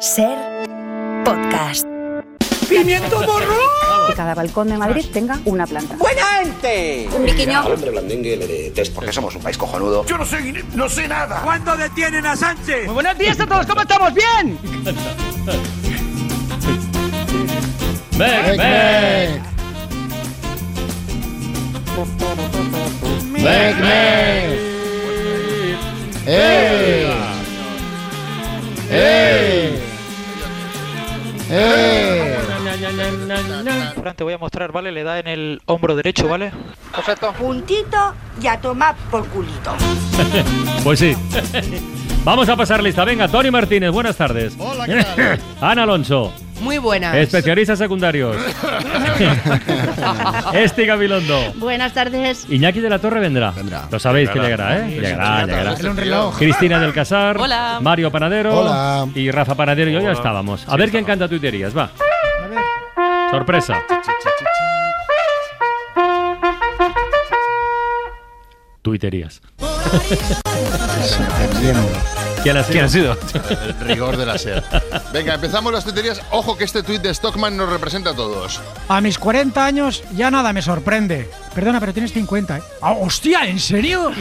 Ser Podcast. ¡Pimiento morrón! Que cada balcón de Madrid tenga una planta. ¡Buena gente! Un biquiño. Al hombre blandengue le detesto porque somos un país cojonudo. Yo no sé nada. ¿Cuándo detienen a Sánchez? Muy buenos días a todos, ¿cómo estamos? ¡Bien! Te voy a mostrar, ¿vale? Le da en el hombro derecho, ¿vale? Perfecto. Puntito y a tomar por culito. Pues sí. Vamos a pasar lista. Venga, Tony Martínez, buenas tardes. Hola, ¿qué tal? Ana Alonso. Muy buenas. Especialistas secundarios. Esti Gabilondo. Buenas tardes. Iñaki de la Torre vendrá. Lo sabéis que llegará, ¿eh? Llegará. Un reloj. Cristina del Casar. Hola. Mario Panadero. Hola. Y Rafa Panadero. Hola. Yo ya estábamos. A ver quién canta tuiterías, va. A ver. Sorpresa. Tuiterías. ¿Quién ha sido? El rigor de la SER. Venga, empezamos las tuiterías. Ojo que este tuit de Stockman nos representa a todos. A mis 40 años ya nada me sorprende. Perdona, pero tienes 50, ¿eh? ¡Oh, hostia! ¿En serio?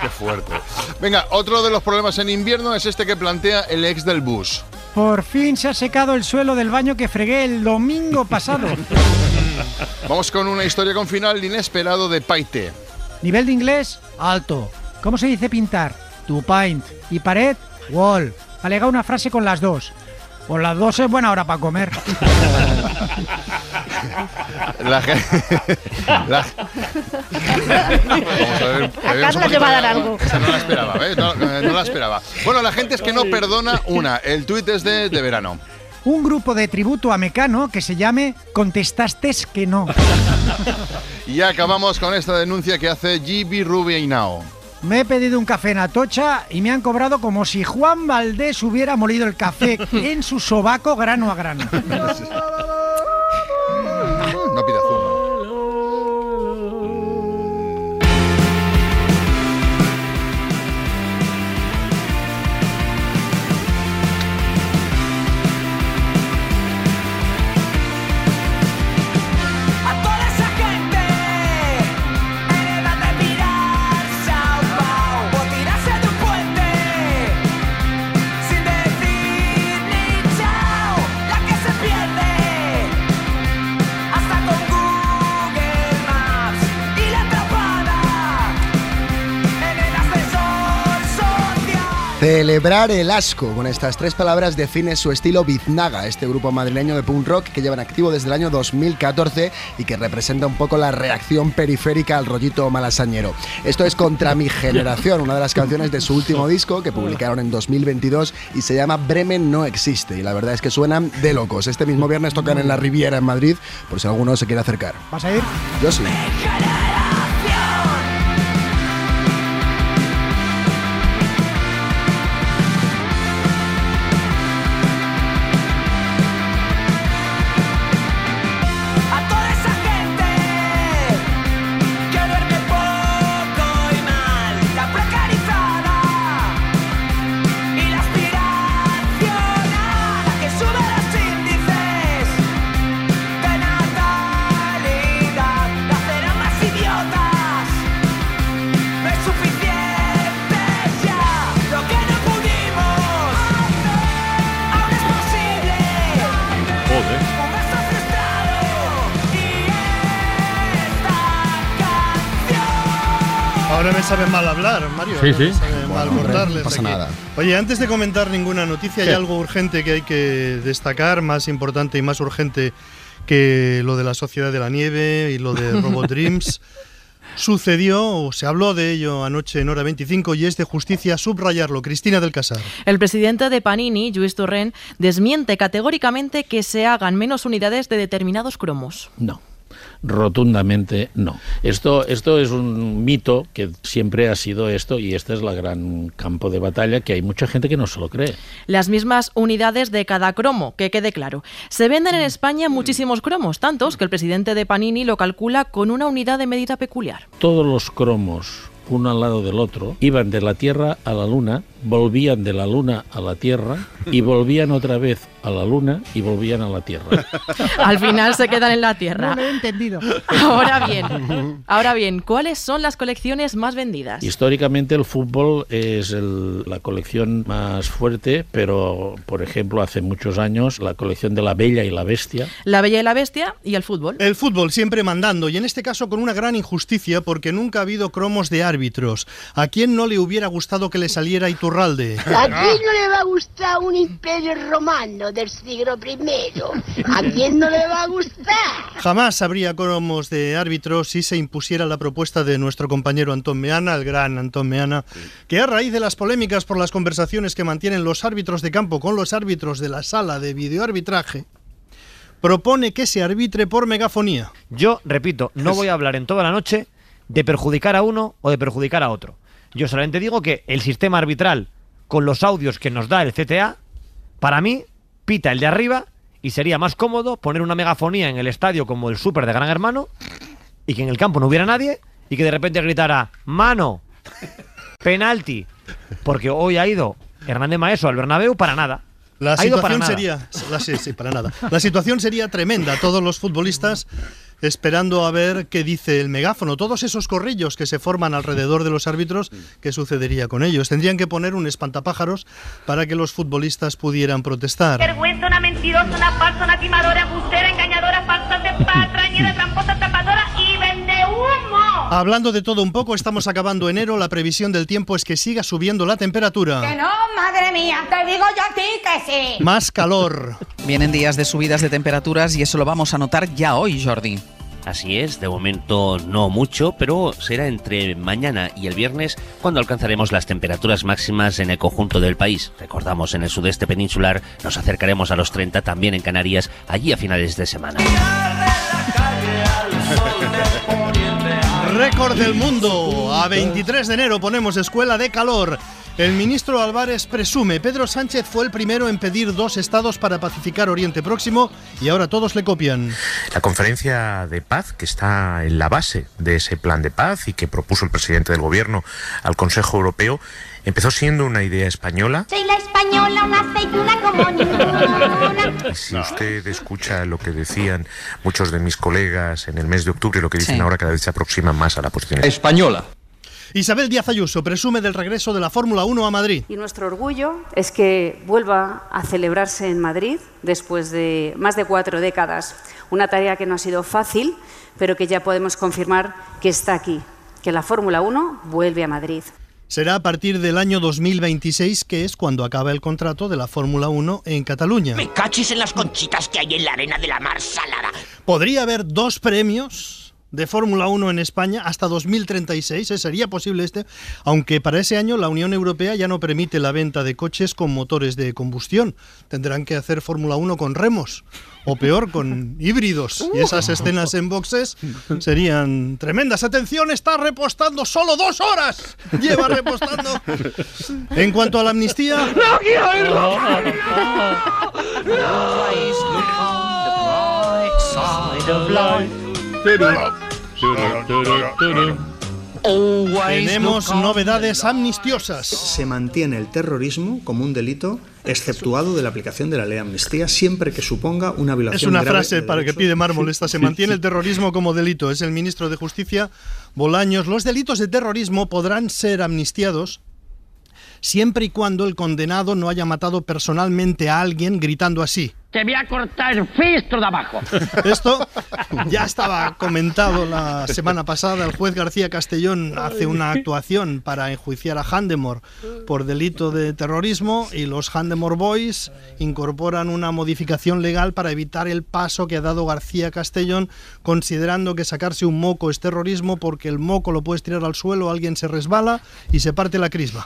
Qué fuerte. Venga, otro de los problemas en invierno es este que plantea el ex del bus. Por fin se ha secado el suelo del baño que fregué el domingo pasado. Vamos con una historia con final inesperado de Paite. Nivel de inglés, alto. ¿Cómo se dice pintar? To paint. Y pared, wall. Alega una frase con las dos. Con las dos es buena hora para comer. A Carlos le va a dar algo. Esa no la esperaba, ¿eh? No la esperaba. Bueno, la gente es que no perdona una. El tuit es de verano. Un grupo de tributo a Mecano que se llame Contestaste que no. Y acabamos con esta denuncia que hace G.B. Me he pedido un café en Atocha y me han cobrado como si Juan Valdés hubiera molido el café en su sobaco grano a grano. No pidas humo. A toda esa gente, deba de mirar Sao Paulo o tirarse de un puente sin decir ni chao, la que se pierde. Celebrar el asco. Con estas tres palabras define su estilo Biznaga, este grupo madrileño de punk rock que llevan activo desde el año 2014 y que representa un poco la reacción periférica al rollito malasañero. Esto es Contra mi generación, una de las canciones de su último disco que publicaron en 2022 y se llama Bremen no existe, y la verdad es que suenan de locos. Este mismo viernes tocan en la Riviera en Madrid, por si alguno se quiere acercar. ¿Vas a ir? Yo sí. Ahora me sabe mal hablar, Mario. Sí, sí. Me sabe mal cortarles. No pasa nada. Oye, antes de comentar ninguna noticia, ¿qué? Hay algo urgente que hay que destacar, más importante y más urgente que lo de la Sociedad de la Nieve y lo de Robot Dreams. Sucedió, o se habló de ello anoche en Hora 25, y es de justicia subrayarlo. Cristina del Casar. El presidente de Panini, Lluís Torrent, desmiente categóricamente que se hagan menos unidades de determinados cromos. No. Rotundamente no. Esto es un mito que siempre ha sido esto, y este es la gran campo de batalla, que hay mucha gente que no se lo cree. Las mismas unidades de cada cromo, que quede claro. Se venden en España muchísimos cromos, tantos que el presidente de Panini lo calcula con una unidad de medida peculiar. Todos los cromos uno al lado del otro, iban de la Tierra a la Luna, volvían de la Luna a la Tierra y volvían otra vez a la Luna y volvían a la Tierra. Al final se quedan en la Tierra. No lo he entendido. Ahora bien, ¿cuáles son las colecciones más vendidas? Históricamente el fútbol es la colección más fuerte, pero por ejemplo hace muchos años la colección de la Bella y la Bestia. La Bella y la Bestia y el fútbol. El fútbol siempre mandando, y en este caso con una gran injusticia porque nunca ha habido cromos de árbitros. ¿A quién no le hubiera gustado que le saliera Iturralde? ¿A quién no le va a gustar un imperio romano del siglo I? ¿A quién no le va a gustar? Jamás habría cromos de árbitros si se impusiera la propuesta de nuestro compañero Antón Meana, el gran Antón Meana, que a raíz de las polémicas por las conversaciones que mantienen los árbitros de campo con los árbitros de la sala de videoarbitraje, propone que se arbitre por megafonía. Yo, repito, no voy a hablar en toda la noche de perjudicar a uno o de perjudicar a otro. Yo solamente digo que el sistema arbitral, con los audios que nos da el CTA, para mí, pita el de arriba, y sería más cómodo poner una megafonía en el estadio como el súper de Gran Hermano, y que en el campo no hubiera nadie, y que de repente gritara ¡mano! ¡Penalti! Porque hoy ha ido Hernández Maeso al Bernabéu para nada. La situación sería tremenda. Todos los futbolistas esperando a ver qué dice el megáfono. Todos esos corrillos que se forman alrededor de los árbitros, ¿qué sucedería con ellos? Tendrían que poner un espantapájaros para que los futbolistas pudieran protestar. Vergüenza, una mentirosa, una falsa, una timadora, embustera, engañadora, falsante, patrañera, tramposa, tapadora y vendehumo. Hablando de todo un poco, estamos acabando enero. La previsión del tiempo es que siga subiendo la temperatura. ¡Que no, madre mía! ¡Te digo yo a ti que sí! Más calor. Vienen días de subidas de temperaturas y eso lo vamos a notar ya hoy, Jordi. Así es, de momento no mucho, pero será entre mañana y el viernes cuando alcanzaremos las temperaturas máximas en el conjunto del país. Recordamos, en el sudeste peninsular nos acercaremos a los 30, también en Canarias, allí a finales de semana. Récord del mundo. A 23 de enero ponemos escuela de calor. El ministro Álvarez presume. Pedro Sánchez fue el primero en pedir 2 estados para pacificar Oriente Próximo y ahora todos le copian. La conferencia de paz que está en la base de ese plan de paz y que propuso el presidente del gobierno al Consejo Europeo empezó siendo una idea española. Soy la española, una aceituna como ninguna. Si usted escucha lo que decían muchos de mis colegas en el mes de octubre y lo que dicen ahora, cada vez se aproximan más a la posición española. Isabel Díaz Ayuso presume del regreso de la Fórmula 1 a Madrid. Y nuestro orgullo es que vuelva a celebrarse en Madrid después de más de 4 décadas. Una tarea que no ha sido fácil, pero que ya podemos confirmar que está aquí, que la Fórmula 1 vuelve a Madrid. Será a partir del año 2026, que es cuando acaba el contrato de la Fórmula 1 en Cataluña. Me cachis en las conchitas que hay en la arena de la mar salada. Podría haber 2 premios... de Fórmula 1 en España hasta 2036, sería posible aunque para ese año la Unión Europea ya no permite la venta de coches con motores de combustión. Tendrán que hacer Fórmula 1 con remos, o peor, con híbridos. Y esas escenas en boxes serían tremendas. ¡Atención! ¡Está repostando! ¡Solo 2 horas! ¡Lleva repostando! En cuanto a la amnistía... ¡No quiero oírlo! Tenemos novedades amnistiosas. Se mantiene el terrorismo como un delito exceptuado de la aplicación de la ley de amnistía siempre que suponga una violación grave. Es una grave frase para derecho. Que pide mármol esta. Se mantiene el terrorismo como delito. Es el ministro de Justicia, Bolaños. Los delitos de terrorismo podrán ser amnistiados siempre y cuando el condenado no haya matado personalmente a alguien gritando así: ¡te voy a cortar el fistro de abajo! Esto ya estaba comentado la semana pasada. El juez García Castellón hace una actuación para enjuiciar a Handemore por delito de terrorismo y los Handemore Boys incorporan una modificación legal para evitar el paso que ha dado García Castellón, considerando que sacarse un moco es terrorismo porque el moco lo puedes tirar al suelo, alguien se resbala y se parte la crisma.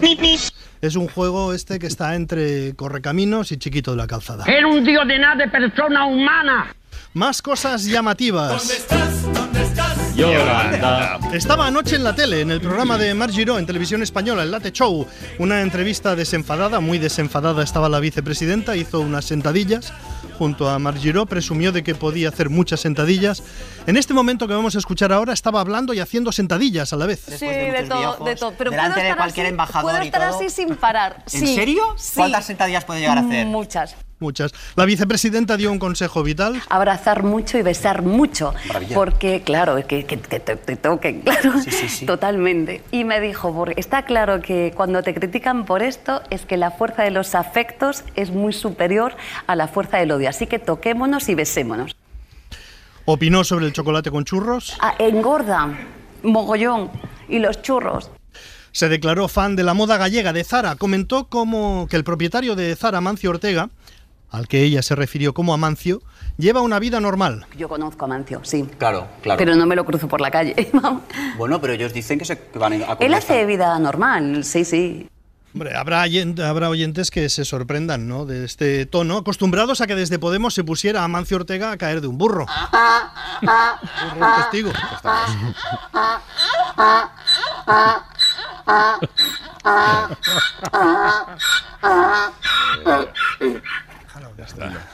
Es un juego que está entre Correcaminos y Chiquito de la Calzada. Era un tío de persona humana. Más cosas llamativas. ¿Dónde estás? ¿Dónde estás? Yolanda. Estaba anoche en la tele, en el programa de Marc Giró en televisión española, el Late Show. Una entrevista desenfadada, muy desenfadada estaba la vicepresidenta, hizo unas sentadillas junto a Marc Giró, presumió de que podía hacer muchas sentadillas. En este momento que vamos a escuchar ahora, estaba hablando y haciendo sentadillas a la vez. Sí, de todo, de todo. Pero delante de cualquier embajador. Puedo estar así sin parar. ¿En serio? ¿Cuántas sentadillas puede llegar a hacer? Muchas. Muchas. La vicepresidenta dio un consejo vital. Abrazar mucho y besar mucho. Maravilla. Porque, claro, que te toquen, claro. Sí, sí, sí. Totalmente. Y me dijo, porque está claro que cuando te critican por esto es que la fuerza de los afectos es muy superior a la fuerza del odio. Así que toquémonos y besémonos. ¿Opinó sobre el chocolate con churros? Ah, engorda, mogollón, y los churros. Se declaró fan de la moda gallega, de Zara. Comentó como que el propietario de Zara, Amancio Ortega, al que ella se refirió como Amancio, lleva una vida normal. Yo conozco a Amancio, sí. Claro, claro. Pero no me lo cruzo por la calle. Bueno, pero ellos dicen que se van a conversar. Él hace vida normal, sí, sí. Hombre, habrá oyentes que se sorprendan, ¿no?, de este tono, acostumbrados a que desde Podemos se pusiera a Amancio Ortega a caer de un burro. Burro testigo.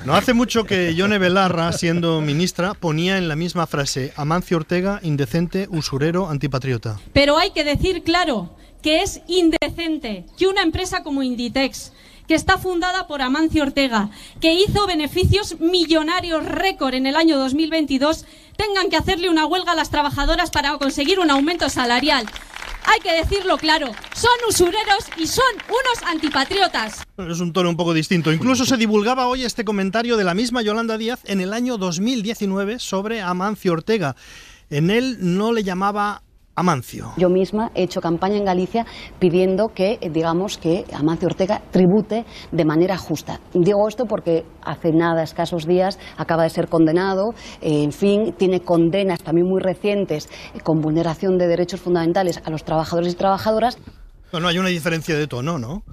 No hace mucho que Yone Belarra, siendo ministra, ponía en la misma frase Amancio Ortega, indecente, usurero, antipatriota. Pero hay que decir claro que es indecente que una empresa como Inditex, que está fundada por Amancio Ortega, que hizo beneficios millonarios récord en el año 2022, tengan que hacerle una huelga a las trabajadoras para conseguir un aumento salarial. Hay que decirlo claro, son usureros y son unos antipatriotas. Es un tono un poco distinto. Incluso se divulgaba hoy este comentario de la misma Yolanda Díaz en el año 2019 sobre Amancio Ortega. En él no le llamaba Amancio. Yo misma he hecho campaña en Galicia pidiendo que, digamos, que Amancio Ortega tribute de manera justa. Digo esto porque hace nada, escasos días, acaba de ser condenado, en fin, tiene condenas también muy recientes con vulneración de derechos fundamentales a los trabajadores y trabajadoras. Bueno, hay una diferencia de tono, ¿no?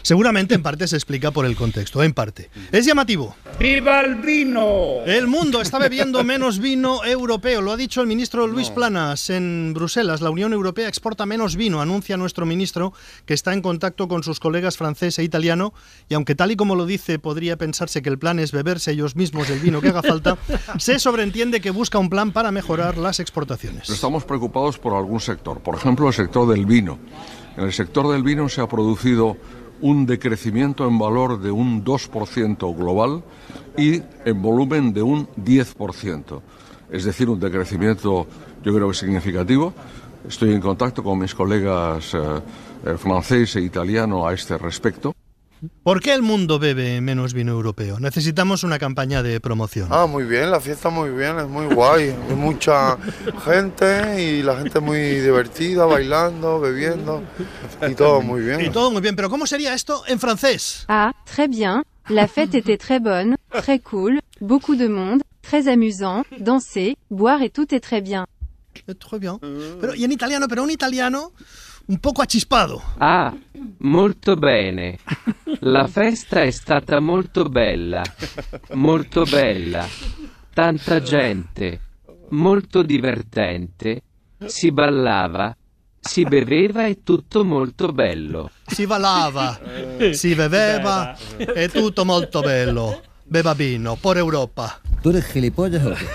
Seguramente en parte se explica por el contexto, en parte. Es llamativo. ¡Viva el vino! El mundo está bebiendo menos vino europeo, lo ha dicho el ministro Luis Planas en Bruselas. La Unión Europea exporta menos vino, anuncia nuestro ministro, que está en contacto con sus colegas francés e italiano, y aunque tal y como lo dice podría pensarse que el plan es beberse ellos mismos el vino que haga falta, se sobreentiende que busca un plan para mejorar las exportaciones. Estamos preocupados por algún sector, por ejemplo el sector del vino. En el sector del vino se ha producido un decrecimiento en valor de un 2% global y en volumen de un 10%. Es decir, un decrecimiento yo creo que significativo. Estoy en contacto con mis colegas francés e italiano a este respecto. ¿Por qué el mundo bebe menos vino europeo? Necesitamos una campaña de promoción. Ah, muy bien, la fiesta muy bien, es muy guay. Hay mucha gente y la gente muy divertida, bailando, bebiendo y todo muy bien. Y todo muy bien, pero ¿cómo sería esto en francés? Ah, très bien, la fête était très bonne, très cool, beaucoup de monde, très amusant, danser, boire et tout est très bien. Très bien. Pero, y en italiano, pero un italiano un poco achispado. Ah, molto bene. La festa è stata molto bella, tanta gente, molto divertente, si ballava, si beveva e tutto molto bello. Si ballava, si beveva e tutto molto bello. Beva vino, por Europa. ¿Tú eres gilipollas o qué?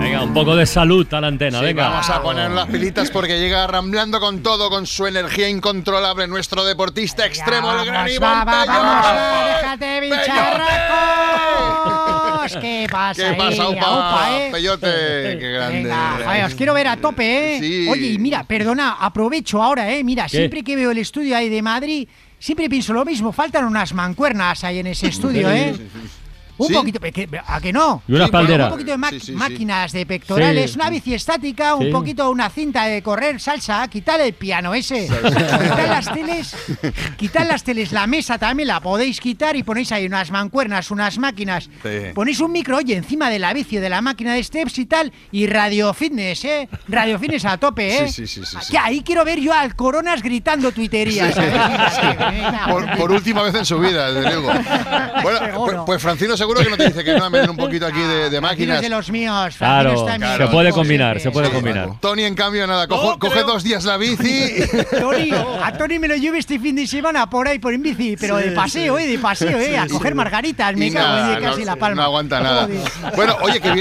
Venga, un poco de salud a la antena, sí, venga. Vamos a poner las pilitas porque llega ramblando con todo, con su energía incontrolable, nuestro deportista extremo, el gran Iván Pello. ¡Déjate, bicharracos! ¿Qué pasa? ¿Qué pasa, Upa? Peyote, qué grande. Venga, joder, os quiero ver a tope, ¿eh? Sí. Oye, y mira, perdona, aprovecho ahora, ¿eh? Mira, ¿qué? Siempre que veo el estudio ahí de Madrid, siempre pienso lo mismo, faltan unas mancuernas ahí en ese estudio, ¿eh? Un ¿sí? poquito, ¿a que no? Y una espaldera. Un poquito de máquinas de pectorales, sí. Una bici estática, sí. Un poquito una cinta de correr, salsa, quitar el piano ese. Sí. Quitar las teles, la mesa también la podéis quitar y ponéis ahí unas mancuernas, unas máquinas. Sí. Ponéis un micro, oye, encima de la bici, de la máquina de steps y tal, y radio fitness, ¿eh? Radio fitness a tope, ¿eh? Sí, sí, sí, sí, sí. Ahí quiero ver yo al Coronas gritando tuiterías. Sí, sí. Sí. Por última vez en su vida, desde luego. Bueno, pues Francino, seguro seguro que no te dice que no, a meter un poquito aquí de máquinas. Aquí de los míos. Claro, claro, se puede combinar, sí, se puede combinar. Tony, en cambio, nada, coge 2 días la bici. Tony, a Tony me lo llevo este fin de semana por ahí, por en bici, pero sí, de paseo, sí, de paseo, sí, a coger margaritas, me cago en casi la palma. No aguanta nada. Bueno, oye, que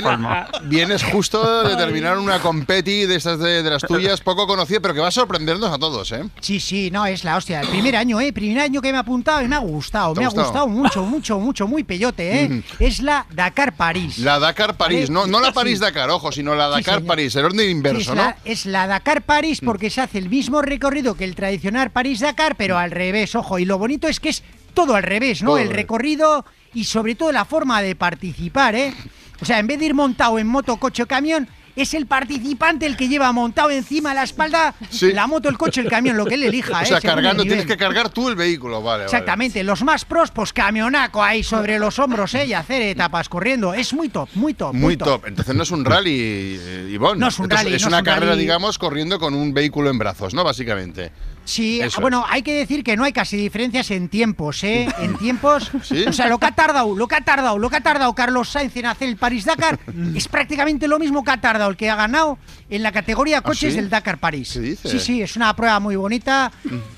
vienes justo de terminar una competi de estas de las tuyas, poco conocida, pero que va a sorprendernos a todos, ¿eh? Sí, sí, no, es la hostia. El primer año, primer año que me he apuntado y me ha gustado. Me ha gustado mucho, mucho, mucho, muy peyote, ¿eh? Es la Dakar París. La Dakar París, no la París Dakar, ojo, sino la Dakar París, el orden inverso, ¿no? Es la Dakar París porque se hace el mismo recorrido que el tradicional París Dakar, pero al revés, ojo. Y lo bonito es que es todo al revés, ¿no? El recorrido y sobre todo la forma de participar, ¿eh? O sea, en vez de ir montado en moto, coche o camión, es el participante el que lleva montado encima a la espalda la moto, el coche, el camión, lo que él elija. O sea, cargando, tienes que cargar tú el vehículo, vale. Exactamente, vale. Los más pros, pues camionaco ahí sobre los hombros, y hacer etapas corriendo. Es muy top, muy top. Muy top. Entonces no es un rally, Ivonne. No es un rally. Es una carrera, digamos, corriendo con un vehículo en brazos, ¿no? Básicamente. Sí, bueno, hay que decir que no hay casi diferencias en tiempos, ¿eh? En tiempos, o sea, lo que ha tardado Carlos Sainz en hacer el París-Dakar es prácticamente lo mismo que ha tardado el que ha ganado en la categoría coches del Dakar-París. ¿Qué dices? Sí, sí, es una prueba muy bonita.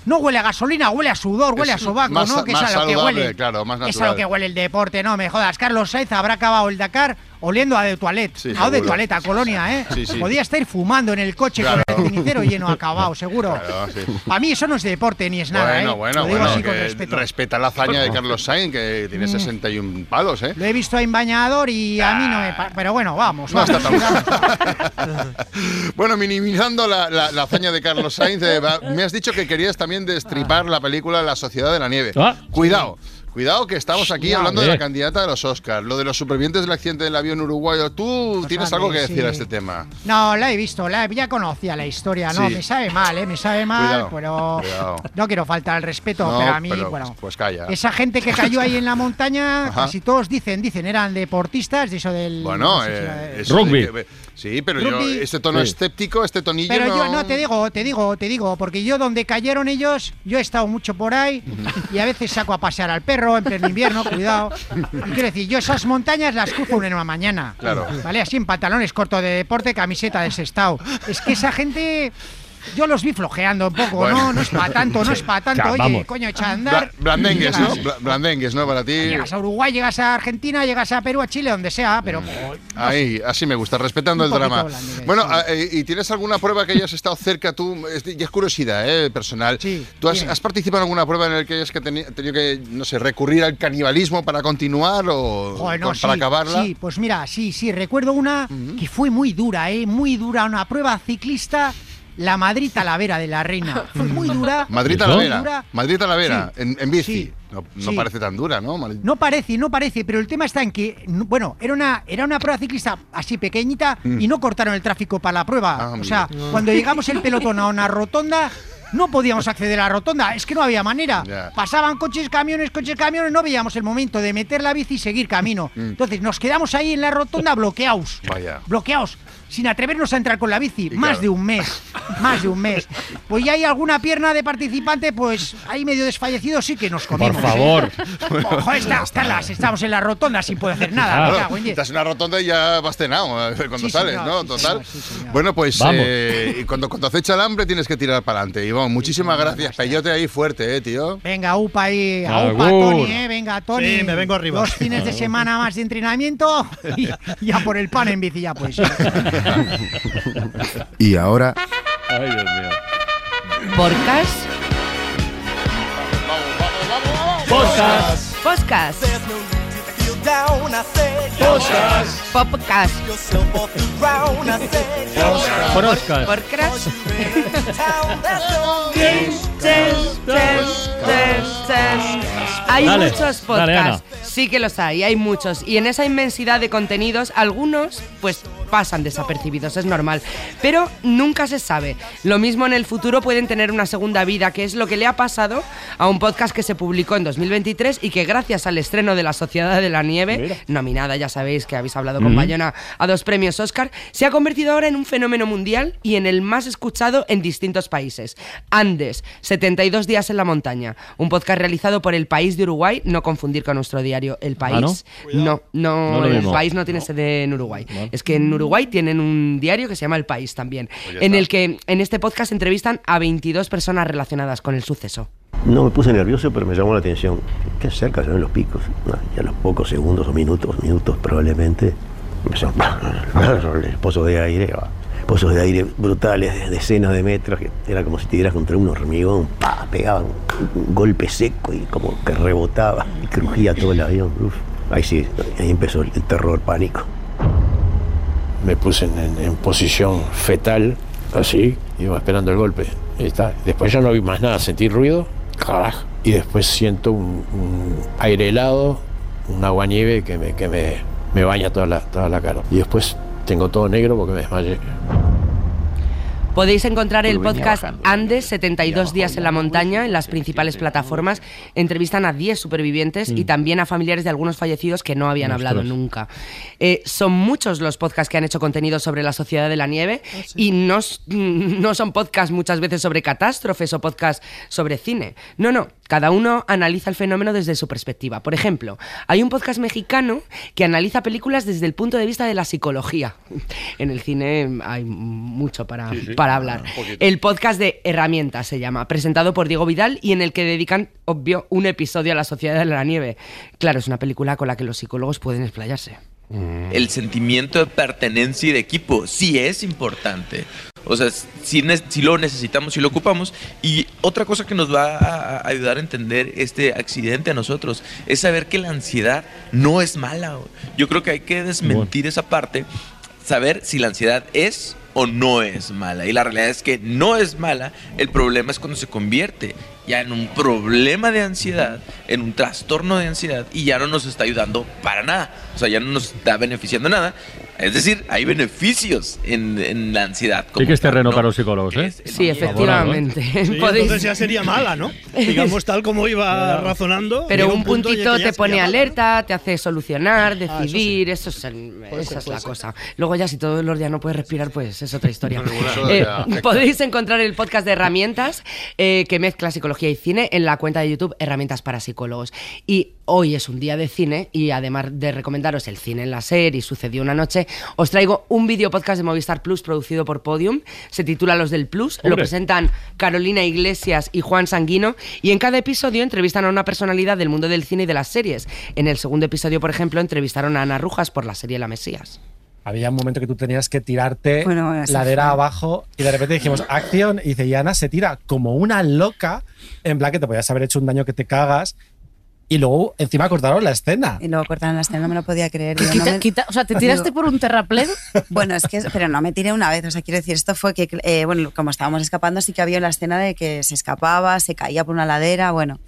No huele a gasolina, huele a sudor, huele a sobaco, más, ¿no? Que más es a lo que huele. Claro, más natural. Es a lo que huele el deporte, no me jodas. Carlos Sainz habrá acabado el Dakar oliendo a de toilette, a Colonia, ¿eh? Sí, sí. Podía estar fumando en el coche con el cenicero lleno, acabado, seguro. Claro, sí. A mí eso no es deporte ni es nada, ¿eh? Bueno, respeta la hazaña de Carlos Sainz, que tiene 61 palos, ¿eh? Lo he visto ahí en bañador y a mí no me... Pero bueno, vamos. No está tan... Bueno, minimizando la hazaña de Carlos Sainz, me has dicho que querías también destripar la película La Sociedad de la Nieve. Cuidado. Cuidado que estamos aquí hablando de la candidata de los Oscars, lo de los supervivientes del accidente del avión uruguayo. ¿Tú tienes algo que decir a este tema? No, la he visto, ya conocía la historia, ¿no? Me sabe mal, me sabe mal, pero no quiero faltar al respeto, pero a mí, bueno. Pues calla. Esa gente que cayó ahí en la montaña, casi todos dicen, eran deportistas, de eso del... Bueno, no sé si eso rugby. Sí, pero rugby, yo, este tono escéptico, este tonillo... Pero no... yo, no, te digo, porque yo donde cayeron ellos, yo he estado mucho por ahí y a veces saco a pasear al perro en pleno invierno, cuidado. Y quiero decir, yo esas montañas las cruzo en una mañana. Claro. ¿Vale? Así en pantalones cortos de deporte, camiseta de sestao. Es que esa gente... Yo los vi flojeando un poco, bueno. No es para tanto, oye, vamos. Coño, echa a andar. Blandengues, ¿no? Blandengues, ¿no? Para ti. Llegas a Uruguay, llegas a Argentina, llegas a Perú, a Chile, donde sea, pero... Ahí, así me gusta, respetando el drama. Bueno, ¿y tienes alguna prueba que hayas estado cerca tú? Ya es curiosidad, personal. Sí, ¿tú has participado en alguna prueba en la que hayas tenido que, no sé, recurrir al canibalismo para continuar o para acabarla? Sí, pues mira, sí, recuerdo una que fue muy dura, muy dura, una prueba ciclista... La Madrid-Talavera de la Reina. Fue muy dura. Madrid-Talavera. Madrid-Talavera, en bici. Sí. No parece tan dura, ¿no? No parece, pero el tema está en que, bueno, era una prueba ciclista así pequeñita y no cortaron el tráfico para la prueba. O sea, cuando llegamos el pelotón a una rotonda, no podíamos acceder a la rotonda, es que no había manera. Pasaban coches, camiones, no veíamos el momento de meter la bici y seguir camino. Entonces nos quedamos ahí en la rotonda bloqueados. Bloqueados. Sin atrevernos a entrar con la bici, más de un mes. Pues ya hay alguna pierna de participante, pues ahí medio desfallecido, sí que nos comimos. Por favor. Ojo, estamos en la rotonda sin poder hacer nada. Claro, cago, estás en la rotonda y ya vas cenado cuando sales, señor, ¿no? Total. Sí, bueno, pues cuando acecha el hambre tienes que tirar para adelante. Ivonne, muchísimas gracias. Peyote ahí fuerte, tío. Venga, upa ahí. Upa, Tony, venga, Tony. Sí, me vengo arriba. 2 fines de semana más de entrenamiento y ya por el pan en bici, ya pues. Y ahora... Ay, Dios mío. Hay muchos podcasts, sí que los hay muchos. Y en esa inmensidad de contenidos, algunos, pues pasan desapercibidos, es normal, pero nunca se sabe. Lo mismo en el futuro pueden tener una segunda vida, que es lo que le ha pasado a un podcast que se publicó en 2023 y que gracias al estreno de La Sociedad de la Nieve, nominada, ya sabéis que habéis hablado con Bayona, a 2 premios Oscar, se ha convertido ahora en un fenómeno mundial y en el más escuchado en distintos países. Andes, 72 días en la montaña, un podcast realizado por El País de Uruguay, no confundir con nuestro diario El País. ¿Ah, no? No, El País no tiene sede en Uruguay. Bueno. Es que en Uruguay tienen un diario que se llama El País también, en el que en este podcast entrevistan a 22 personas relacionadas con el suceso. No me puse nervioso, pero me llamó la atención. Qué cerca se ven los picos. Y a los pocos segundos o minutos probablemente, empezó pozos de aire, brutales, de decenas de metros, que era como si tiras contra un hormigón, pegaban un golpe seco y como que rebotaba y crujía todo el avión. Uf. Ahí sí, ahí empezó el terror, pánico. Me puse en posición fetal, así, iba esperando el golpe. Ahí está. Después ya no vi más nada, sentí ruido, y después siento un aire helado, un aguanieve que me baña toda la cara. Y después tengo todo negro porque me desmayé. Podéis encontrar el podcast Andes, 72 días en la montaña, en las principales plataformas. Entrevistan a 10 supervivientes y también a familiares de algunos fallecidos que no habían hablado nunca. Son muchos los podcasts que han hecho contenido sobre La Sociedad de la Nieve y no son podcasts muchas veces sobre catástrofes o podcasts sobre cine. No. Cada uno analiza el fenómeno desde su perspectiva. Por ejemplo, hay un podcast mexicano que analiza películas desde el punto de vista de la psicología. En el cine hay mucho para hablar. El podcast de Herramientas se llama, presentado por Diego Vidal y en el que dedican, obvio, un episodio a La Sociedad de la Nieve. Claro, es una película con la que los psicólogos pueden explayarse. El sentimiento de pertenencia y de equipo sí es importante. O sea, si lo necesitamos, si lo ocupamos. Y otra cosa que nos va a ayudar a entender este accidente a nosotros es saber que la ansiedad no es mala. Yo creo que hay que desmentir esa parte, saber si la ansiedad es o no es mala. Y la realidad es que no es mala, el problema es cuando se convierte ya en un problema de ansiedad, en un trastorno de ansiedad, y ya no nos está ayudando para nada, o sea, ya no nos está beneficiando nada. Es decir, hay beneficios en la ansiedad. Sí que es terreno para los psicólogos, ¿eh? Sí, efectivamente. Sí, entonces ya sería mala, ¿no? Digamos, tal como iba razonando. Pero un puntito te pone alerta, te hace solucionar, decidir, esa es la cosa. Luego ya si todos los días no puedes respirar, pues es otra historia. Podéis encontrar el podcast de Herramientas, que mezcla psicología y cine, en la cuenta de YouTube Herramientas para Psicólogos. Y hoy es un día de cine y además de recomendaros el cine en la serie Sucedió una noche, os traigo un video podcast de Movistar Plus producido por Podium. Se titula Los del Plus. Lo presentan Carolina Iglesias y Juan Sanguino y en cada episodio entrevistan a una personalidad del mundo del cine y de las series. En el segundo episodio, por ejemplo, entrevistaron a Ana Rujas por la serie La Mesías. Había un momento que tú tenías que tirarte ladera abajo y de repente dijimos acción y dice, y Ana se tira como una loca, en plan que te podías haber hecho un daño que te cagas. Y luego, encima, cortaron la escena. No me lo podía creer. Digo, o sea, ¿te tiraste por un terraplén? Bueno, es que... Pero no me tiré una vez. O sea, quiero decir, esto fue que... bueno, como estábamos escapando, sí que había la escena de que se escapaba, se caía por una ladera, bueno...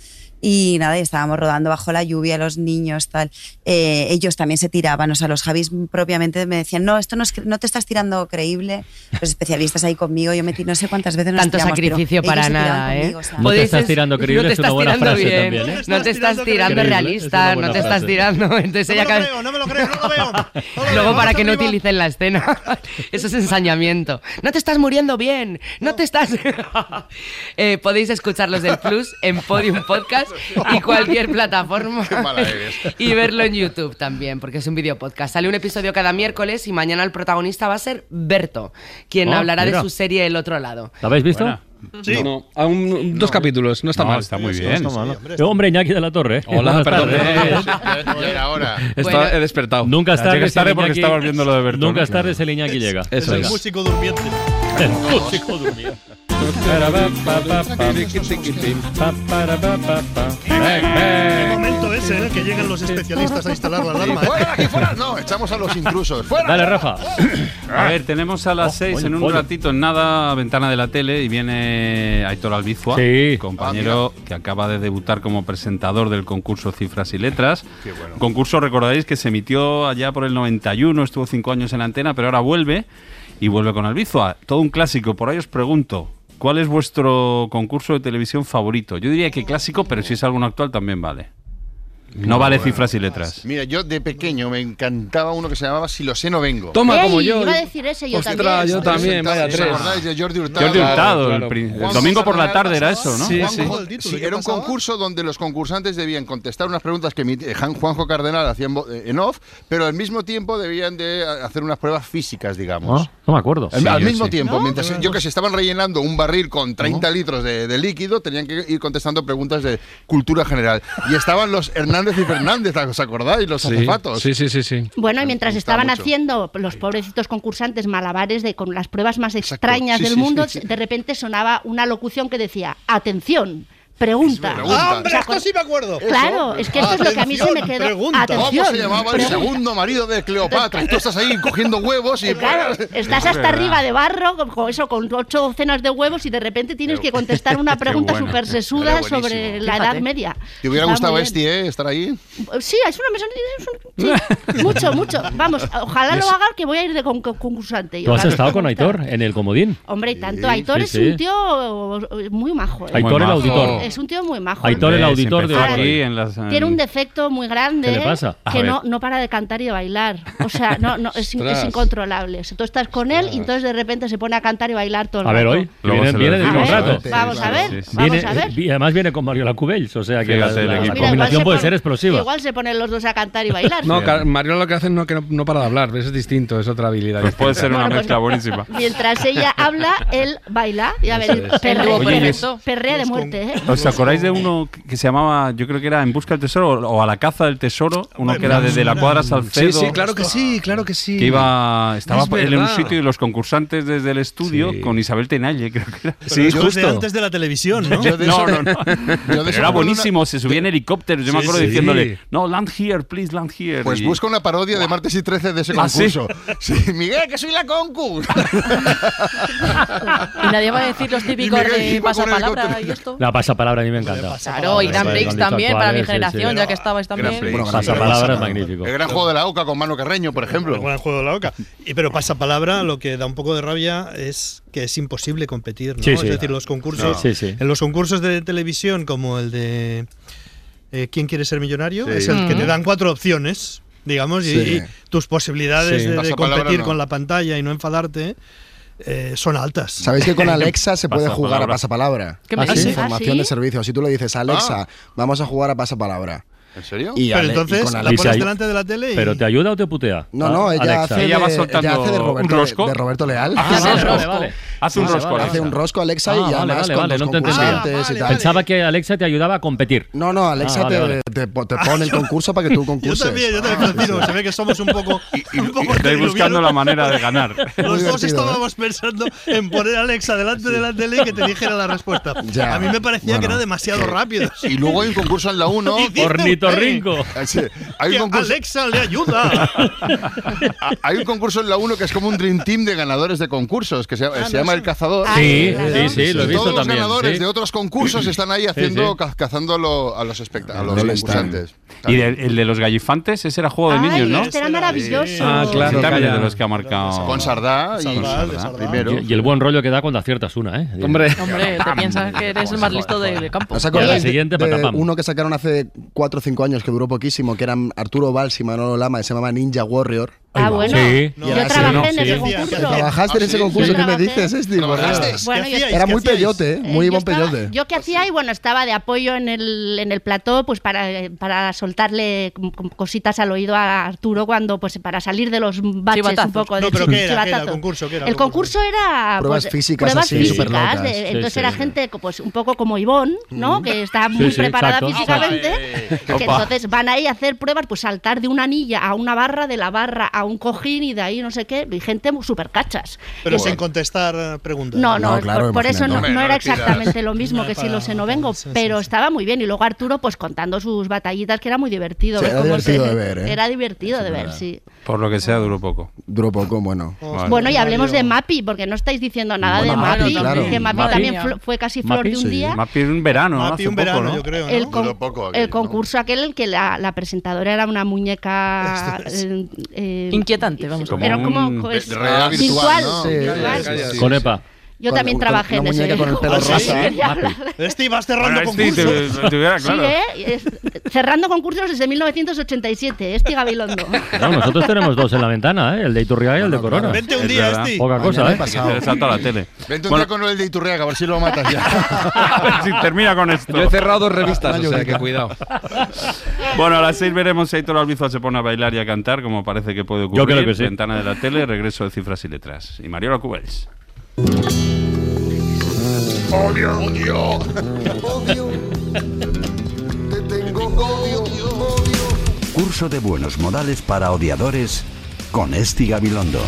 Y nada, y estábamos rodando bajo la lluvia, los niños, tal. Ellos también se tiraban, o sea, los Javis propiamente me decían, no, esto no te estás tirando creíble. Los especialistas ahí conmigo, yo me no sé cuántas veces nos tiramos. Tanto sacrificio para nada, ¿eh? Conmigo, o sea, no te estás tirando creíble, es una buena frase también, ¿eh? No te estás tirando realista, no te estás tirando... No me lo creo, no lo veo. Luego para que no utilicen la escena. Eso es ensañamiento. No te estás muriendo bien, no te estás... Podéis escucharlos del Plus en Podium Podcast y cualquier plataforma y verlo en YouTube también, porque es un video podcast. Sale un episodio cada miércoles y mañana el protagonista va a ser Berto, quien hablará de su serie El Otro Lado. ¿La habéis visto? Buena. Sí. No, aún 2 capítulos, no está mal. Está muy bien. Hombre, Iñaki de la Torre. Hola, perdón. He despertado. Nunca es tarde porque estaba viendo lo de Berto. Nunca es tarde, es el Iñaki llega. Es el músico durmiente. El músico durmiente. El momento ese, ¿eh? que lleguen los especialistas a instalar la alarma. ¡Fuera, aquí fuera! No, echamos a los intrusos. ¡Fuera! Dale, Rafa. A ver, tenemos a las 6 en un ratito, en nada, ventana de la tele, y viene Aitor Albizua, sí, compañero que acaba de debutar como presentador del concurso Cifras y Letras. Qué bueno. Concurso, recordaréis, que se emitió allá por el 91, estuvo 5 años en la antena, pero ahora vuelve, y vuelve con Albizua. Todo un clásico. Por ahí os pregunto, ¿cuál es vuestro concurso de televisión favorito? Yo diría que clásico, pero si es alguno actual también vale. No vale Cifras y Letras. Mira, yo de pequeño me encantaba uno que se llamaba Si lo sé, no vengo. Toma, como yo. Iba a decir ese, yo también. Yo también, vaya tres. ¿Os acordáis de Jordi Hurtado? Jordi Hurtado, claro, claro. El domingo por la tarde era eso, ¿no? Sí, sí. Sí, era un concurso donde los concursantes debían contestar unas preguntas que Juanjo Cardenal hacía en off, pero al mismo tiempo debían de hacer unas pruebas físicas, digamos. No me acuerdo. Sí, al mismo tiempo, mientras yo que se estaban rellenando un barril con 30 litros de líquido, tenían que ir contestando preguntas de cultura general. Y estaban los Hernández y Fernández, ¿os acordáis? Los zapatos. Sí, sí, sí, sí. Bueno, y mientras estaban haciendo los pobrecitos concursantes malabares con las pruebas más extrañas del mundo, de repente sonaba una locución que decía: atención, pregunta. ¡Ah, hombre, esto sí me acuerdo! Claro, es que esto es lo que a mí se me quedó. Pregunta. Atención. ¿Cómo se llamaba el segundo marido de Cleopatra? Tú estás ahí cogiendo huevos y... Claro, estás hasta arriba de barro, con 8 docenas de huevos, y de repente tienes que contestar una pregunta súper sesuda sobre la Edad Media. ¿Te hubiera gustado estar ahí? Sí, es una mesa... Sí, mucho, mucho. Vamos, ojalá lo haga, que voy a ir de concursante. ¿Tú has estado con Aitor en el comodín? Hombre, y tanto. Aitor es un tío muy majo. Aitor el auditor. Es un tío muy majo. Aitor, el auditor de aquí. Tiene un defecto muy grande. ¿Qué le pasa? Que no para de cantar y de bailar. O sea, no, es incontrolable. O sea, tú estás con él y entonces de repente se pone a cantar y bailar todo el rato. A ver, hoy. Viene de un rato. Vamos a ver. Además viene con Mariola Cubells. O sea, que la combinación puede ser explosiva. Igual se ponen los dos a cantar y bailar. No, Mariola lo que hace es que no para de hablar. Es distinto, es otra habilidad. Pues puede ser una mezcla buenísima. Mientras ella habla, él baila. Y a ver, perrea de muerte, ¿eh? ¿Os acordáis de uno que se llamaba, yo creo que era En busca del tesoro o A la caza del tesoro? Uno que era desde La Cuadra Salcedo. Sí, sí, claro que sí, claro que sí. Que estaba él en un sitio y los concursantes desde el estudio con Isabel Tenalle, creo que era. Pero sí, justo. Antes de la televisión, ¿no? No. Era buenísimo, se subía en helicópteros. Yo me acuerdo diciéndole, no, land here, please, land here. Pues busca una parodia de Martes y 13 de ese concurso. ¿Sí? Sí, Miguel, que soy la concurs. Y nadie va a decir los típicos de Pasapalabra y esto. La Pasapalabra a mí me encanta. Claro, y Grand Prix también, para mi generación, sí. Ya que estabais también. Bueno, Pasapalabra es magnífico. El Gran Juego de la Oca con Manu Carreño, por ejemplo. El Gran Juego de la Oca. Pero Pasapalabra, lo que da un poco de rabia es que es imposible competir, ¿no? Sí, sí. Es decir, los concursos, en los concursos de televisión, como el de ¿Quién quiere ser millonario? Es el que te dan 4 opciones, digamos, y tus posibilidades de competir con la pantalla y no enfadarte son altas. ¿Sabéis que con Alexa se puede jugar a Pasapalabra? ¿Qué me dices? Información de servicio. Si tú le dices, Alexa, vamos a jugar a Pasapalabra. ¿En serio? Y pero entonces la pones delante de la tele y... ¿Pero te ayuda o te putea? No, no, ella hace de Roberto Leal. Hace un rosco. Hace un rosco Alexa y llamas con los concursantes y tal. Pensaba que Alexa te ayudaba a competir. No, no, Alexa te pone el concurso para que tú concurses. Yo también. Se ve que somos un poco... Estoy buscando la manera de ganar. Los dos estábamos pensando en poner a Alexa delante de la tele y que te dijera la respuesta. A mí me parecía que era demasiado rápido. Y luego hay un concurso en la 1... Rinco. Hay un concurso... Alexa le ayuda. Hay un concurso en la 1 que es como un dream team de ganadores de concursos que se llama El Cazador. Sí, sí, sí, lo he visto también. Todos los ganadores de otros concursos están ahí haciendo cazando a los concursantes. Y el de los gallifantes, ese era juego de niños, ¿no? Este era maravilloso. Ah, claro, de los que ha marcado. Con Sardá primero. Y el buen rollo que da cuando aciertas una, ¿eh? Hombre, te piensas que eres el más listo del campo. El siguiente uno que sacaron hace 4 o 5 años que duró poquísimo, que eran Arturo Valls y Manolo Lama, que se llamaba Ninja Warrior. Ah, bueno. Sí. No. Yo trabajé en ese concurso. ¿Trabajaste en ese concurso? ¿Qué me dices, Esti? Bueno, era muy peyote, muy buen peyote. Yo que hacía, y bueno, estaba de apoyo en el plató, pues para soltarle cositas al oído a Arturo cuando, pues para salir de los baches un poco. No, pero ¿qué era el concurso? El concurso era pruebas físicas así, súper locas. Entonces era gente pues un poco como Ivonne, ¿no? Que está muy preparada físicamente. Que entonces van ahí a hacer pruebas, pues saltar de una anilla a una barra, de la barra a a un cojín y de ahí no sé qué, y gente súper cachas. Pero sin contestar preguntas. No, no, claro, por eso no era exactamente lo mismo que si los enovengo, pero estaba muy bien. Y luego Arturo pues contando sus batallitas, que era muy divertido. Sí, era divertido de ver, ¿eh? Era divertido de ver, sí. Por lo que sea, duró poco. Duró poco, bueno. Vale. Bueno, y hablemos de Mapi, porque no estáis diciendo nada de Mapi, claro. Que Mapi también fue casi flor de un día. Mapi en un verano, Mapi un verano, yo creo, ¿no? El concurso aquel en el que la presentadora era una muñeca... inquietante, vamos a ver. Era como... real virtual, ¿no? Conepa. Yo también trabajé en eso. Con el pelo rosa. Este ibas cerrando concursos. Cerrando concursos desde 1987, Esti Gabilondo. No, nosotros tenemos dos en la ventana, ¿eh? El de Iturriaga y el de Corona. Vente un día, Esti. Poca cosa, ¿eh? Que te salta la tele. Vente un día con el de Iturriaga, a ver si lo matas ya. A ver si termina con esto. Yo he cerrado dos revistas, o sea que cuidado. Bueno, a las 6 veremos si Aitor Albizua se pone a bailar y a cantar, como parece que puede ocurrir. Yo creo que sí. Ventana de la tele, regreso de Cifras y Letras. Y Mariola Cubells. Odio, odio, odio, te tengo odio, odio. Curso de buenos modales para odiadores con Esti Gabilondo.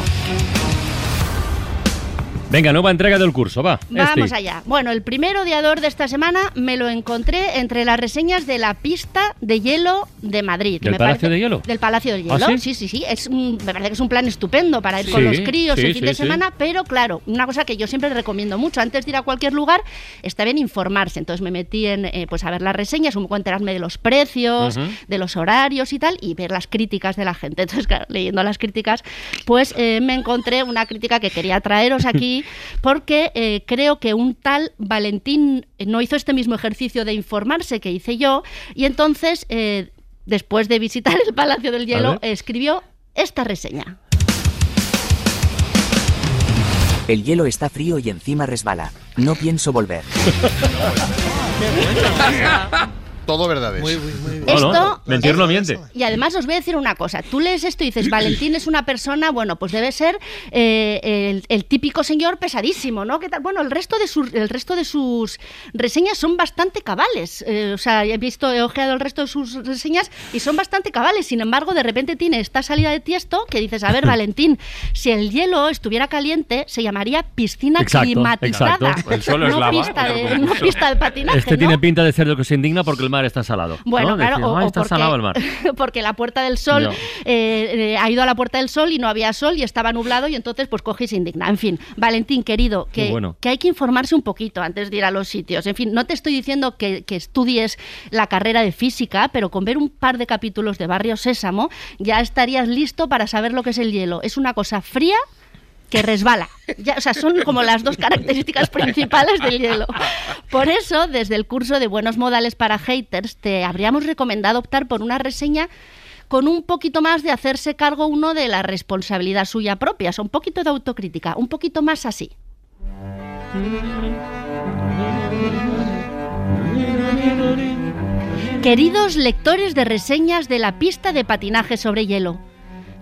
Venga, nueva entrega del curso, va. Vamos allá. Bueno, el primer odiador de esta semana me lo encontré entre las reseñas de la pista de hielo de Madrid. ¿Del Palacio de Hielo? Del Palacio de Hielo, sí, sí, sí. Me parece que es un plan estupendo para ir con los críos el fin de semana, pero claro, una cosa que yo siempre recomiendo mucho, antes de ir a cualquier lugar, está bien informarse. Entonces me metí en, pues a ver las reseñas, un poco enterarme de los precios, de los horarios y tal, y ver las críticas de la gente. Entonces, claro, leyendo las críticas, pues me encontré una crítica que quería traeros aquí, porque creo que un tal Valentín no hizo este mismo ejercicio de informarse que hice yo, y entonces, después de visitar el Palacio del Hielo, escribió esta reseña. El hielo está frío y encima resbala. No pienso volver. Todo verdad es. Muy bien. Esto, mentir no miente. Y además os voy a decir una cosa. Tú lees esto y dices, Valentín es una persona, bueno, pues debe ser el típico señor pesadísimo, ¿no? ¿Qué tal? Bueno, el resto de sus reseñas son bastante cabales. O sea, he ojeado el resto de sus reseñas y son bastante cabales. Sin embargo, de repente tiene esta salida de tiesto que dices, a ver, Valentín, si el hielo estuviera caliente, se llamaría piscina climatizada. Exacto. El suelo es lava. Pista de patinaje, ¿no? Tiene pinta de ser lo que se indigna porque el mar está salado. Bueno, ¿no? Claro, decir, está salado el mar. Porque la Puerta del Sol ha ido a la Puerta del Sol y no había sol y estaba nublado y entonces pues coge y se indigna. En fin, Valentín, querido, que hay que informarse un poquito antes de ir a los sitios. En fin, no te estoy diciendo que estudies la carrera de física, pero con ver un par de capítulos de Barrio Sésamo ya estarías listo para saber lo que es el hielo. Es una cosa fría que resbala. Ya, o sea, son como las dos características principales del hielo. Por eso, desde el curso de Buenos Modales para Haters, te habríamos recomendado optar por una reseña con un poquito más de hacerse cargo uno de la responsabilidad suya propia. O sea, un poquito de autocrítica, un poquito más así. Queridos lectores de reseñas de la pista de patinaje sobre hielo,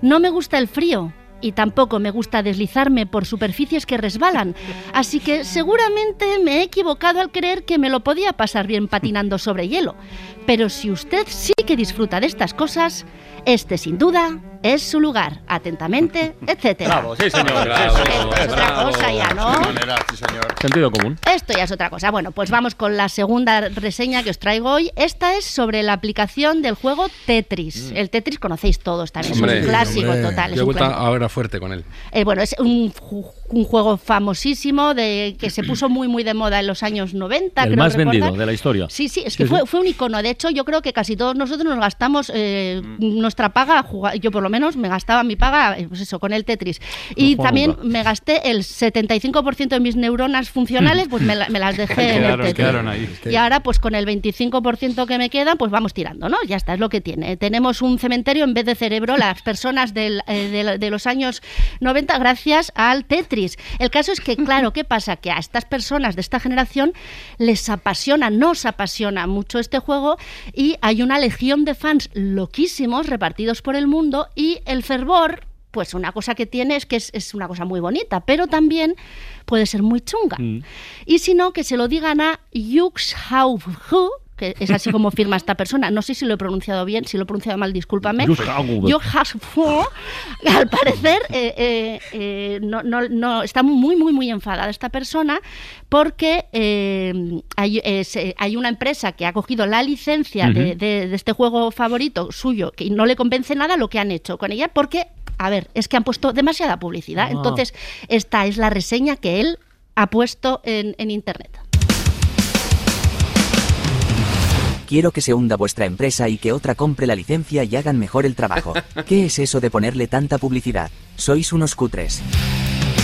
no me gusta el frío. Y tampoco me gusta deslizarme por superficies que resbalan, así que seguramente me he equivocado al creer que me lo podía pasar bien patinando sobre hielo. Pero si usted sí que disfruta de estas cosas, este sin duda es su lugar. Atentamente, etcétera. Bravo, sí señor. Bravo, esto es otra cosa ya, ¿no? Sí, señor. Sentido común. Esto ya es otra cosa. Bueno, pues vamos con la segunda reseña que os traigo hoy. Esta es sobre la aplicación del juego Tetris. El Tetris conocéis todos también. Hombre, es un clásico total. Yo he vuelto ahora fuerte con él. Bueno, es un juego famosísimo que se puso muy, muy de moda en los años 90. El más vendido de la historia. Sí, sí, es que fue un icono. De hecho, yo creo que casi todos nosotros nos gastamos nuestra paga, yo por lo menos me gastaba mi paga, pues eso, con el Tetris. Y también me gasté el 75% de mis neuronas funcionales, pues me las dejé en el Tetris. Y ahora, pues con el 25% que me queda, pues vamos tirando, ¿no? Ya está, es lo que tiene. Tenemos un cementerio en vez de cerebro, las personas de los años 90, gracias al Tetris. El caso es que, claro, ¿qué pasa? Que a estas personas de esta generación nos apasiona mucho este juego y hay una legión de fans loquísimos repartidos por el mundo. Y el fervor, pues una cosa que tiene es que es una cosa muy bonita, pero también puede ser muy chunga. Y si no, que se lo digan a Yuxhauhu, que es así como firma esta persona. No sé si lo he pronunciado bien, si lo he pronunciado mal, discúlpame. Al parecer está muy enfadada esta persona porque hay una empresa que ha cogido la licencia de este juego favorito suyo, que no le convence nada lo que han hecho con ella, porque, a ver, es que han puesto demasiada publicidad. Entonces, esta es la reseña que él ha puesto en internet. Quiero que se hunda vuestra empresa y que otra compre la licencia y hagan mejor el trabajo. ¿Qué es eso de ponerle tanta publicidad? Sois unos cutres.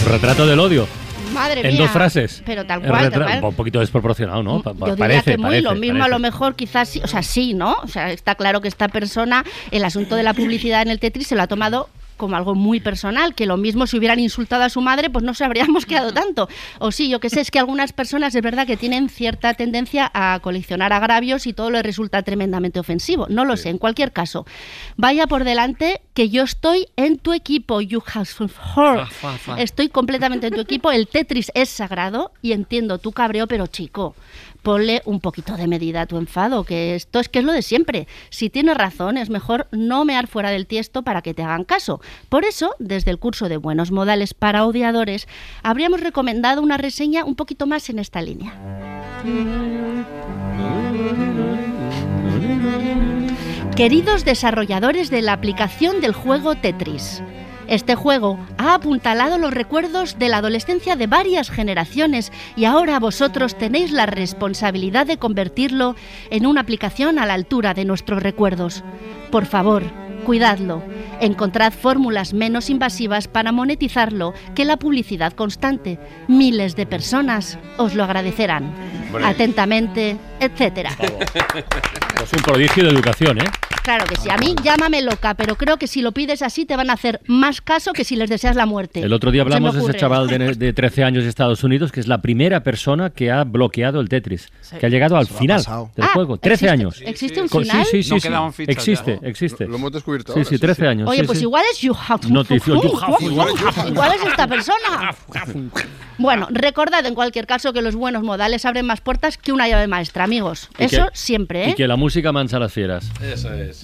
Retrato del odio. Madre mía. En dos frases. Pero tal cual, tal cual. Un poquito desproporcionado, ¿no? Yo diría que muy lo mismo, a lo mejor quizás sí. O sea, sí, ¿no? O sea, está claro que esta persona, el asunto de la publicidad en el Tetris se lo ha tomado como algo muy personal, que lo mismo si hubieran insultado a su madre, pues no se habríamos quedado tanto. O sí, yo que sé, es que algunas personas es verdad que tienen cierta tendencia a coleccionar agravios y todo les resulta tremendamente ofensivo. No lo sé, en cualquier caso. Vaya por delante que yo estoy en tu equipo, you have heard. Estoy completamente en tu equipo, el Tetris es sagrado y entiendo tu cabreo, pero chico, ponle un poquito de medida a tu enfado, que esto es lo de siempre. Si tienes razón, es mejor no mear fuera del tiesto para que te hagan caso. Por eso, desde el curso de Buenos Modales para Odiadores, habríamos recomendado una reseña un poquito más en esta línea. Queridos desarrolladores de la aplicación del juego Tetris, este juego ha apuntalado los recuerdos de la adolescencia de varias generaciones y ahora vosotros tenéis la responsabilidad de convertirlo en una aplicación a la altura de nuestros recuerdos. Por favor, cuidadlo. Encontrad fórmulas menos invasivas para monetizarlo que la publicidad constante. Miles de personas os lo agradecerán. Bueno. Atentamente, etcétera. Es un prodigio de educación, ¿eh? Claro que sí. A mí llámame loca, pero creo que si lo pides así te van a hacer más caso que si les deseas la muerte. El otro día hablamos de ese chaval de 13 años de Estados Unidos, que es la primera persona que ha bloqueado el Tetris, sí, que ha llegado al final del juego. 13 años. ¿Existe un final? Sí. No existe. Lo hemos descubierto ahora. Sí, 13 años. Oye, pues igual es igual es esta persona. Bueno, recordad en cualquier caso que los buenos modales abren más puertas que una llave maestra, amigos. Eso siempre, ¿eh? Y que la música mancha a las fieras. Eso es.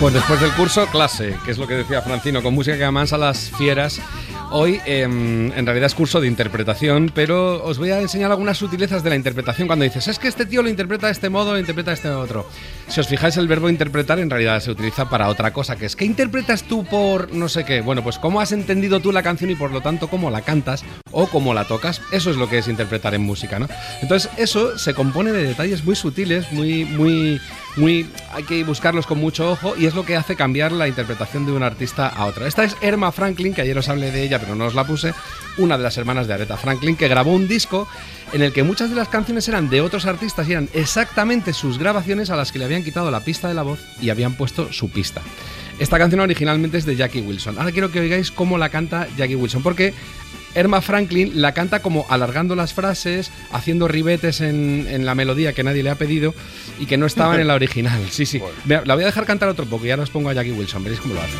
Pues después del curso, clase, que es lo que decía Francino, con música que amansa a las fieras. Hoy, en realidad, es curso de interpretación, pero os voy a enseñar algunas sutilezas de la interpretación. Cuando dices, es que este tío lo interpreta de este modo, lo interpreta de este otro. Si os fijáis, el verbo interpretar en realidad se utiliza para otra cosa, que es ¿qué interpretas tú por no sé qué? Bueno, pues cómo has entendido tú la canción y por lo tanto cómo la cantas o cómo la tocas. Eso es lo que es interpretar en música, ¿no? Entonces, eso se compone de detalles muy sutiles, muy hay que buscarlos con mucho ojo, y es lo que hace cambiar la interpretación de un artista a otro. Esta es Erma Franklin, que ayer os hablé de ella, pero no os la puse, una de las hermanas de Aretha Franklin, que grabó un disco en el que muchas de las canciones eran de otros artistas y eran exactamente sus grabaciones a las que le habían quitado la pista de la voz y habían puesto su pista. Esta canción originalmente es de Jackie Wilson. Ahora quiero que oigáis cómo la canta Jackie Wilson, porque Erma Franklin la canta como alargando las frases, haciendo ribetes en la melodía que nadie le ha pedido y que no estaban en la original. Sí. Bueno. La voy a dejar cantar otro poco y ahora os pongo a Jackie Wilson. Veréis cómo lo hace.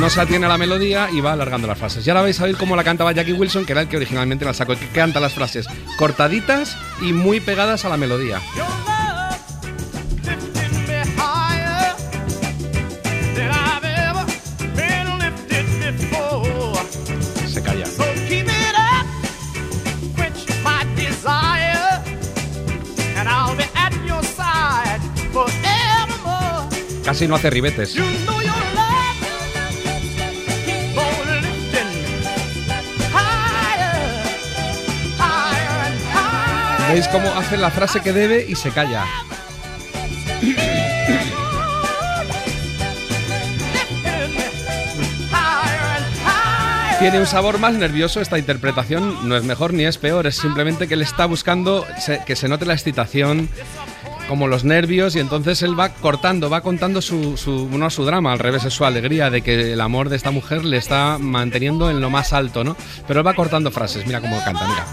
No se atiene a la melodía y va alargando las frases. Ya la vais a oír cómo la cantaba Jackie Wilson, que era el que originalmente la sacó, el que canta las frases cortaditas y muy pegadas a la melodía. Se calla. casi no hace ribetes. ¿Veis cómo hace la frase que debe y se calla? Tiene un sabor más nervioso esta interpretación, no es mejor ni es peor, es simplemente que él está buscando que se note la excitación, como los nervios, y entonces él va cortando, va contando su drama, al revés, es su alegría de que el amor de esta mujer le está manteniendo en lo más alto, ¿no? Pero él va cortando frases, mira cómo canta, mira.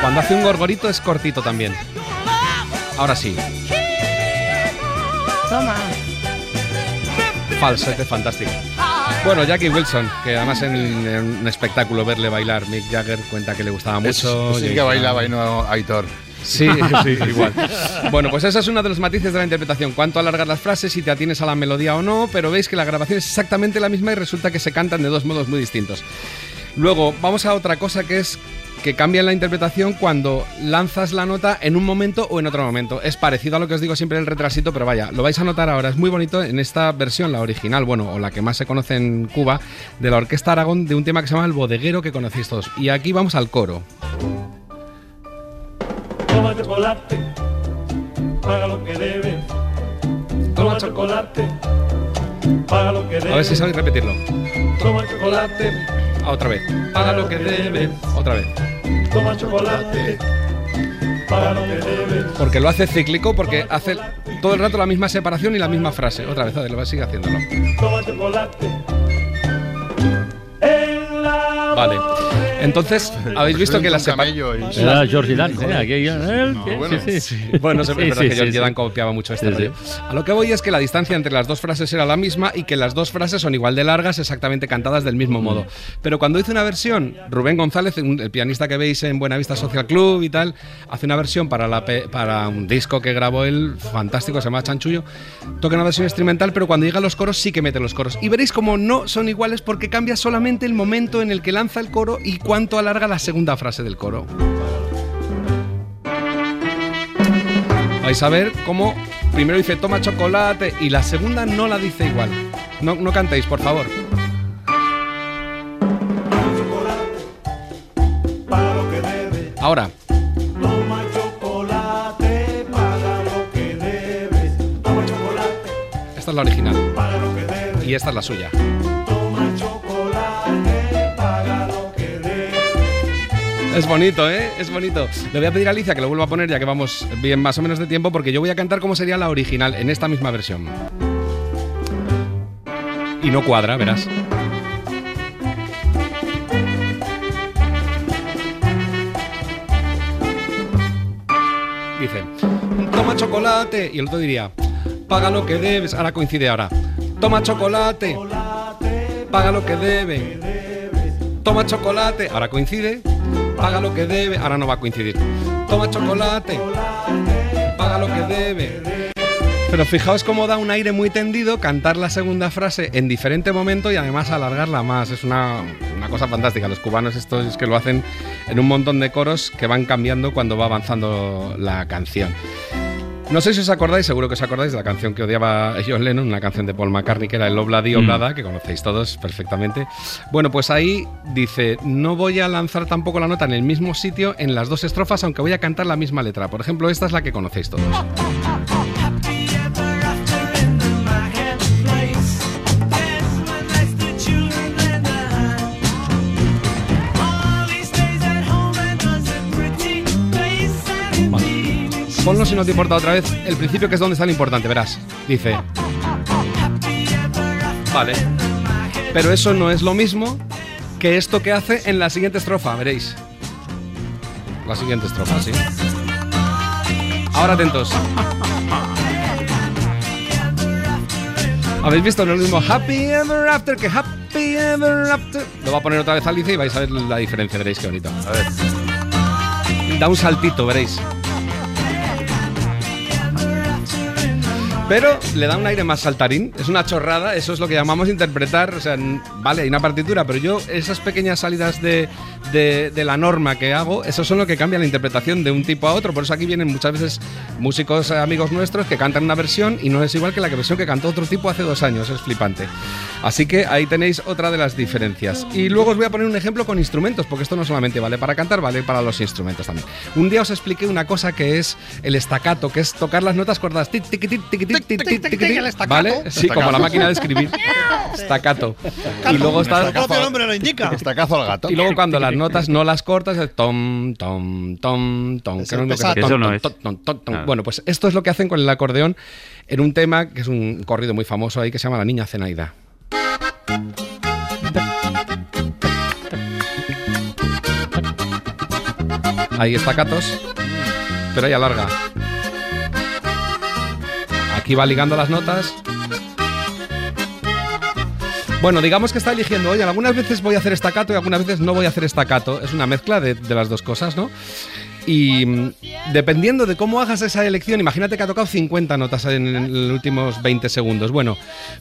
Cuando hace un gorgorito es cortito también. Ahora sí. Toma. Falsete fantástico. Bueno, Jackie Wilson, que además en un espectáculo verle bailar, Mick Jagger cuenta que le gustaba mucho. Sí, que bailaba y no Aitor. Sí, sí, igual. Bueno, pues esa es una de los matices de la interpretación. Cuánto alargar las frases, si te atienes a la melodía o no, pero veis que la grabación es exactamente la misma y resulta que se cantan de dos modos muy distintos. Luego, vamos a otra cosa que es que cambian la interpretación cuando lanzas la nota en un momento o en otro momento. Es parecido a lo que os digo siempre en el retrasito, pero vaya, lo vais a notar ahora. Es muy bonito en esta versión, la original, bueno, o la que más se conoce en Cuba, de la Orquesta Aragón, de un tema que se llama El Bodeguero, que conocéis todos. Y aquí vamos al coro. Toma chocolate, paga lo que debes. Toma chocolate, paga lo que debes. A ver si sabéis repetirlo. Toma chocolate. Otra vez. Paga lo que debes. Otra vez. Toma chocolate. Paga lo que debes. Porque lo hace cíclico, porque hace todo el rato la misma separación y la misma frase. Otra vez, a ver, sigue haciéndolo. Toma chocolate. Vale. Entonces, habéis visto que la separación. Era Jordi Dan. Bueno, se me que Jordi Dan copiaba mucho este rollo. A lo que voy es que la distancia entre las dos frases era la misma y que las dos frases son igual de largas, exactamente cantadas del mismo modo. Pero cuando hice una versión, Rubén González, el pianista que veis en Buenavista Social Club y tal, hace una versión para un disco que grabó él, fantástico, se llama Chanchullo. Toca una versión instrumental, pero cuando llega a los coros sí que mete los coros. Y veréis como no son iguales porque cambia solamente el momento en el que lanza el coro y cuánto alarga la segunda frase del coro. Vais a ver cómo primero dice toma chocolate y la segunda no la dice igual. No cantéis, por favor. Ahora. Toma chocolate, paga lo que debes. Toma chocolate. Esta es la original. Y esta es la suya. Es bonito, ¿eh? Es bonito. Le voy a pedir a Alicia que lo vuelva a poner ya que vamos bien más o menos de tiempo, porque yo voy a cantar como sería la original en esta misma versión. Y no cuadra, verás. Dice, toma chocolate. Y el otro diría, paga lo que debes. Ahora coincide ahora. Toma chocolate. Paga lo que debes. Toma chocolate. Ahora coincide. Paga lo que debe. Ahora no va a coincidir. Toma chocolate. Paga lo que debe. Pero fijaos cómo da un aire muy tendido cantar la segunda frase en diferente momento y además alargarla más. Es una cosa fantástica. Los cubanos estos es que lo hacen en un montón de coros que van cambiando cuando va avanzando la canción. No sé si os acordáis, seguro que os acordáis de la canción que odiaba John Lennon, una canción de Paul McCartney que era el Obla di Oblada, que conocéis todos perfectamente. Bueno, pues ahí dice, no voy a lanzar tampoco la nota en el mismo sitio en las dos estrofas, aunque voy a cantar la misma letra. Por ejemplo, esta es la que conocéis todos. Ponlo si no te importa otra vez, el principio que es donde está lo importante, verás. Dice... Vale. Pero eso no es lo mismo que esto que hace en la siguiente estrofa, veréis. La siguiente estrofa, sí. Ahora atentos. ¿Habéis visto? No es lo mismo Happy Ever After que Happy Ever After. Lo va a poner otra vez Alicia y vais a ver la diferencia, veréis qué bonito. A ver. Da un saltito, veréis. pero le da un aire más saltarín. Es una chorrada, eso es lo que llamamos interpretar. O sea, vale, hay una partitura, pero yo esas pequeñas salidas de la norma que hago, esos son lo que cambia la interpretación de un tipo a otro. Por eso aquí vienen muchas veces músicos amigos nuestros que cantan una versión y no es igual que la versión que cantó otro tipo hace 2 años. Es flipante. Así que ahí tenéis otra de las diferencias. Y luego os voy a poner un ejemplo con instrumentos, porque esto no solamente vale para cantar, vale para los instrumentos también. Un día os expliqué una cosa que es el staccato, que es tocar las notas cortadas. ¿Vale? Sí, como la máquina de escribir. Staccato. Y luego está el nombre lo indica. Staccazo al gato. Y luego cuando las notas no las cortas, el tom, tom, tom, tom. Eso no es. Bueno, pues esto es lo que hacen con el acordeón en un tema que es un corrido muy famoso ahí que se llama La Niña Zenaida. Ahí estacatos, pero ahí alarga. Aquí va ligando las notas. Bueno, digamos que está eligiendo, oye, algunas veces voy a hacer estacato y algunas veces no voy a hacer estacato. Es una mezcla de las dos cosas, ¿no? Y dependiendo de cómo hagas esa elección, imagínate que ha tocado 50 notas en los últimos 20 segundos. Bueno,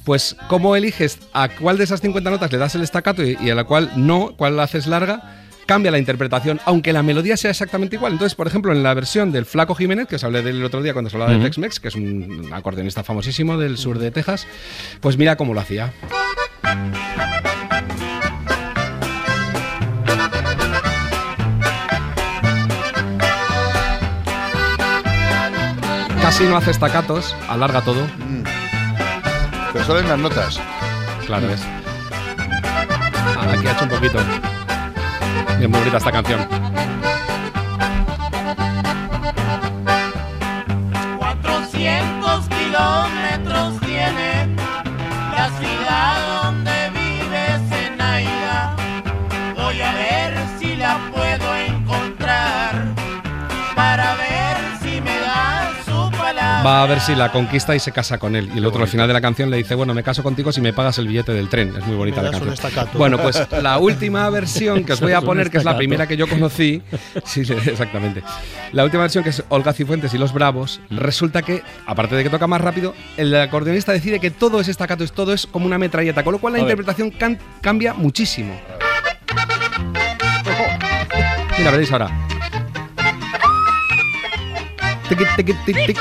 pues cómo eliges a cuál de esas 50 notas le das el staccato y a la cual no, cuál la haces larga, cambia la interpretación, aunque la melodía sea exactamente igual. Entonces, por ejemplo, en la versión del Flaco Jiménez, que os hablé del otro día cuando se hablaba de Tex-Mex, que es un acordeonista famosísimo del sur de Texas, pues mira cómo lo hacía. Casi no hace estacatos, alarga todo. Pero solo en las notas. Claro, ves. Aquí ha hecho un poquito. Bien, muy bonita esta canción. "400 kilómetros tiene la ciudad donde vive Zenaida. Voy a ver si la puedo encontrar para ver". Va a ver si la conquista y se casa con él. Y el otro al final de la canción le dice, bueno, me caso contigo si me pagas el billete del tren. Es muy bonita la canción. Bueno, pues la última versión que os voy a poner, que es la primera que yo conocí. Sí, exactamente. La última versión, que es Olga Cifuentes y los Bravos, resulta que, aparte de que toca más rápido, el acordeonista decide que todo es estacato, todo es como una metralleta, con lo cual la interpretación cambia muchísimo. Mira, veréis ahora. Tic, tic, tic, tic.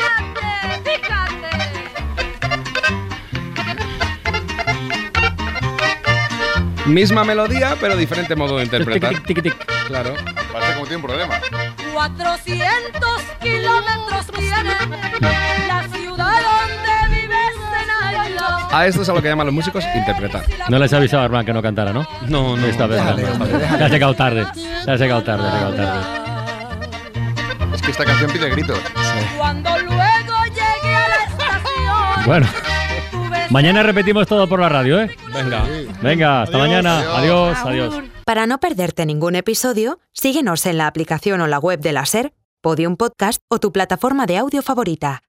Misma melodía, pero diferente modo de interpretar. Tic, tic, tic, tic. Claro. Parece como tiene un problema. 400 kilómetros tiene la ciudad donde vives en Ayala. A esto es a lo que llaman los músicos interpretar. No les avisaba, hermano, que no cantara, ¿no? No, no. Esta vez no. Ha llegado tarde. Es que esta canción pide gritos. Sí. Cuando luego llegue a la estación. Bueno. Mañana repetimos todo por la radio, ¿eh? Venga, venga, hasta mañana. Adiós, adiós. Para no perderte ningún episodio, síguenos en la aplicación o la web de la SER, Podium Podcast o tu plataforma de audio favorita.